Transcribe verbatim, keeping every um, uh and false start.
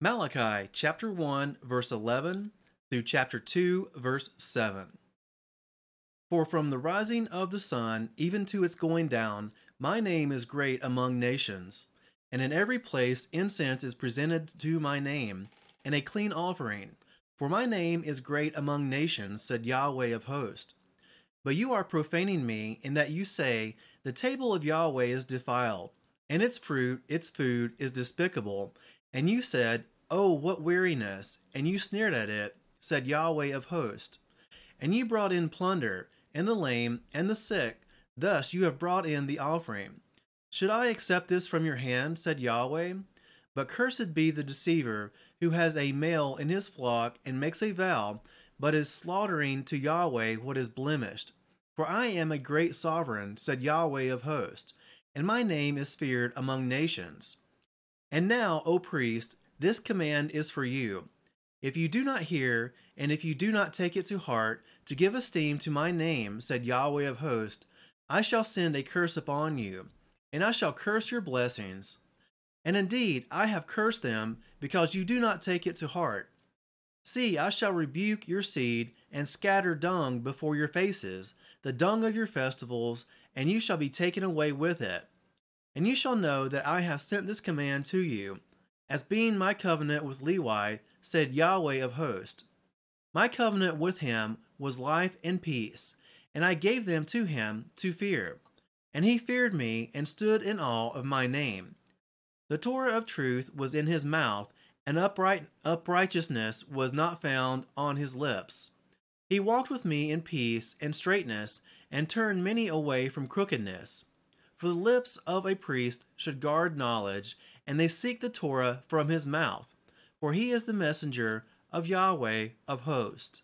Malachi chapter one, verse eleven through chapter two, verse seven. For from the rising of the sun, even to its going down, my name is great among nations. And in every place incense is presented to my name, and a clean offering. For my name is great among nations, said Yahweh of hosts. But you are profaning me, in that you say, the table of Yahweh is defiled, and its fruit, its food, is despicable. And you said, oh, what weariness! And you sneered at it, said Yahweh of hosts. And you brought in plunder, and the lame, and the sick. Thus you have brought in the offering. Should I accept this from your hand, said Yahweh? But cursed be the deceiver, who has a male in his flock, and makes a vow, but is slaughtering to Yahweh what is blemished. For I am a great sovereign, said Yahweh of hosts, and my name is feared among nations. And now, O priest, this command is for you. If you do not hear, and if you do not take it to heart, to give esteem to my name, said Yahweh of hosts, I shall send a curse upon you, and I shall curse your blessings. And indeed, I have cursed them, because you do not take it to heart. See, I shall rebuke your seed, and scatter dung before your faces, the dung of your festivals, and you shall be taken away with it. And you shall know that I have sent this command to you, as being my covenant with Levi, said Yahweh of hosts. My covenant with him was life and peace, and I gave them to him to fear. And he feared me, and stood in awe of my name. The Torah of truth was in his mouth, and upright uprightness was not found on his lips. He walked with me in peace and straightness, and turned many away from crookedness. For the lips of a priest should guard knowledge, and they seek the Torah from his mouth, for he is the messenger of Yahweh of hosts.